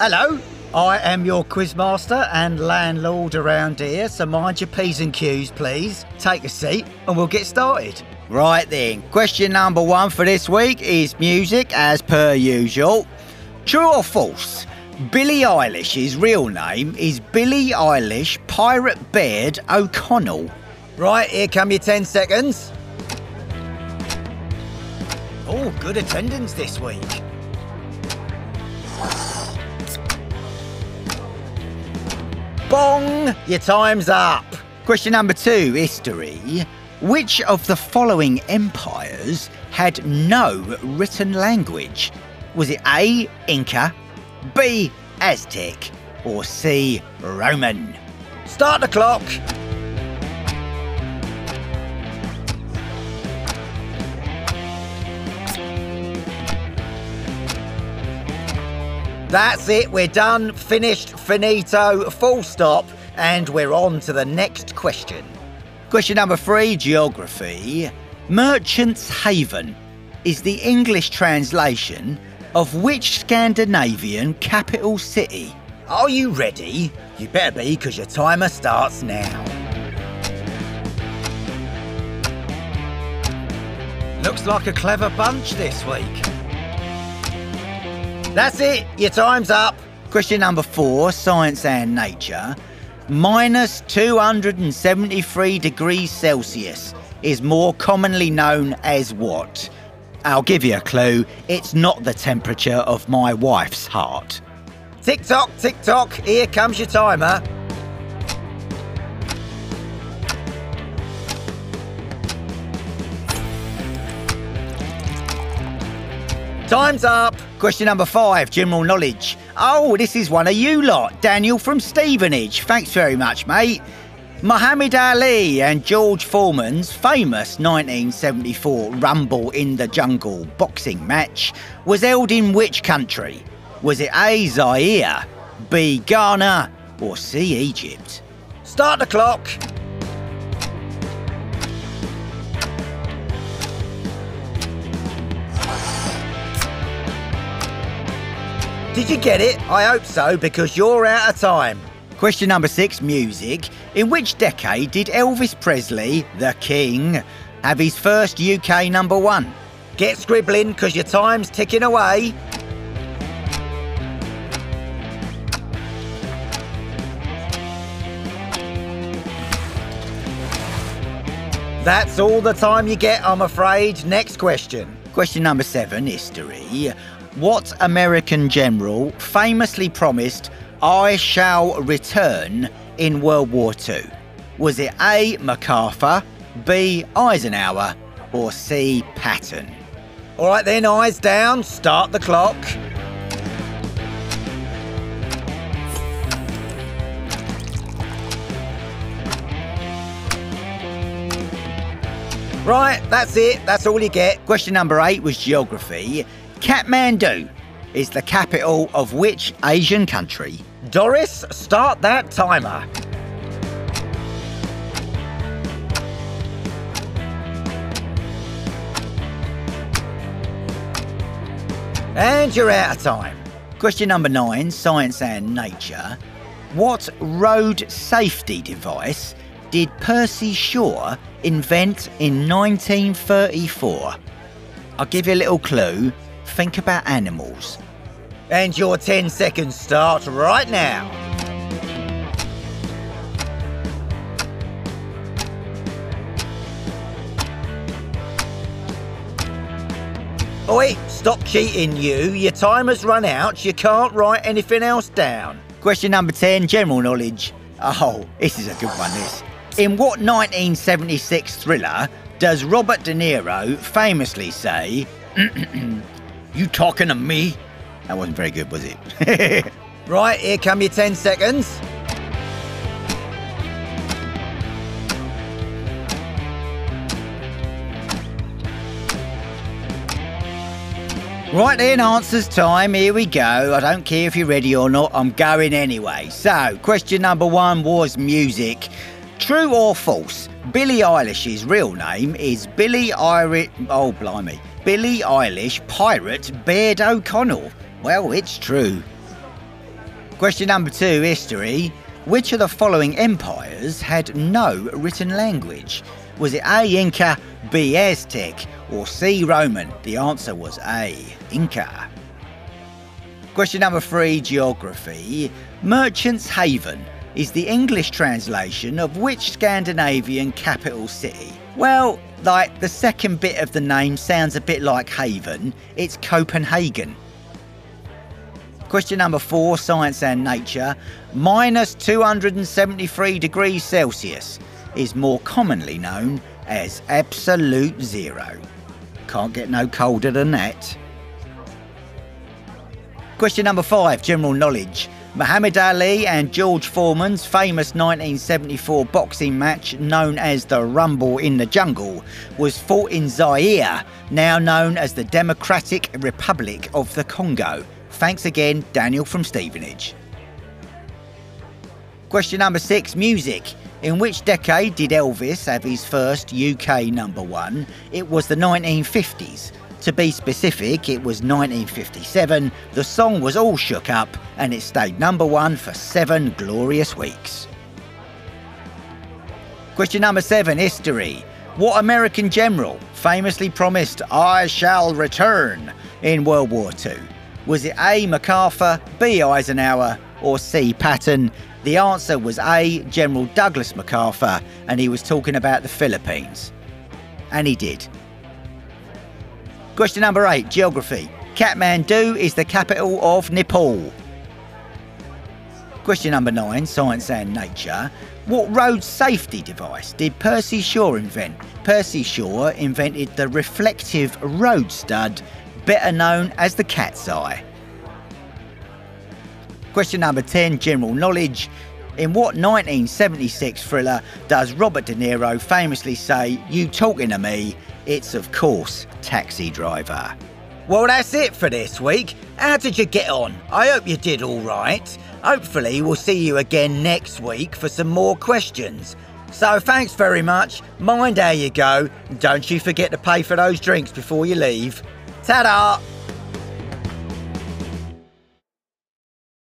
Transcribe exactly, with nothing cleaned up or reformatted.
Hello, I am your quizmaster and landlord around here, so mind your P's and Q's, please. Take a seat and we'll get started. Right then, question number one for this week is music, as per usual. True or false? Billie Eilish's real name is Billie Eilish Pirate Baird O'Connell. Right, here come your ten seconds. Oh, good attendance this week. Bong! Your time's up. Question number two, history. Which of the following empires had no written language? Was it A, Inca, B, Aztec, or C, Roman? Start the clock. That's it, we're done, finished, finito, full stop, and we're on to the next question. Question number three, geography. Merchant's Haven is the English translation of which Scandinavian capital city? Are you ready? You better be, because your timer starts now. Looks like a clever bunch this week. That's it, your time's up. Question number four, science and nature. Minus two hundred seventy-three degrees Celsius is more commonly known as what? I'll give you a clue, it's not the temperature of my wife's heart. Tick tock, tick tock, here comes your timer. Time's up. Question number five, general knowledge. Oh, this is one of you lot. Daniel from Stevenage. Thanks very much, mate. Muhammad Ali and George Foreman's famous nineteen seventy-four Rumble in the Jungle boxing match was held in which country? Was it A, Zaire, B, Ghana, or C, Egypt? Start the clock. Did you get it? I hope so, because you're out of time. Question number six, music. In which decade did Elvis Presley, the King, have his first U K number one? Get scribbling, because your time's ticking away. That's all the time you get, I'm afraid. Next question. Question number seven, history. What American general famously promised, "I shall return," in World War Two? Was it A, MacArthur, B, Eisenhower, or C, Patton? All right then, eyes down, start the clock. Right, that's it, that's all you get. Question number eight was geography. Kathmandu is the capital of which Asian country? Doris, start that timer. And you're out of time. Question number nine, science and nature. What road safety device did Percy Shaw invent in nineteen thirty-four? I'll give you a little clue. Think about animals. And your ten seconds start right now. Oi, stop cheating you. Your time has run out. You can't write anything else down. Question number ten, general knowledge. Oh, this is a good one, this. In what nineteen seventy-six thriller does Robert De Niro famously say, "You talking to me?" That wasn't very good, was it? Right, here come your ten seconds. Right then, answers time, here we go. I don't care if you're ready or not, I'm going anyway. So, question number one was music. True or false? Billie Eilish's real name is Billie Irish... Oh, blimey. Billie Eilish Pirate Baird O'Connell. Well, it's true. Question number two, history. Which of the following empires had no written language? Was it A, Inca, B, Aztec, or C, Roman? The answer was A, Inca. Question number three, geography. Merchant's Haven is the English translation of which Scandinavian capital city? Well, like the second bit of the name sounds a bit like haven, it's Copenhagen. Question number four, science and nature. Minus two hundred seventy-three degrees Celsius is more commonly known as absolute zero. Can't get no colder than that. Question number five, general knowledge. Muhammad Ali and George Foreman's famous nineteen seventy-four boxing match, known as the Rumble in the Jungle, was fought in Zaire, now known as the Democratic Republic of the Congo. Thanks again, Daniel from Stevenage. Question number six, music. In which decade did Elvis have his first U K number one? It was the nineteen fifties. To be specific, it was nineteen fifty-seven, the song was All Shook Up, and it stayed number one for seven glorious weeks. Question number seven, history. What American general famously promised, "I shall return," in World War Two? Was it A, MacArthur, B, Eisenhower, or C, Patton? The answer was A, General Douglas MacArthur, and he was talking about the Philippines. And he did. Question number eight, geography. Kathmandu is the capital of Nepal. Question number nine, science and nature. What road safety device did Percy Shaw invent? Percy Shaw invented the reflective road stud, better known as the cat's eye. Question number ten, general knowledge. In what nineteen seventy-six thriller does Robert De Niro famously say, "You talking to me?" It's, of course, Taxi Driver. Well, that's it for this week. How did you get on? I hope you did all right. Hopefully, we'll see you again next week for some more questions. So thanks very much. Mind how you go. Don't you forget to pay for those drinks before you leave. Ta-da!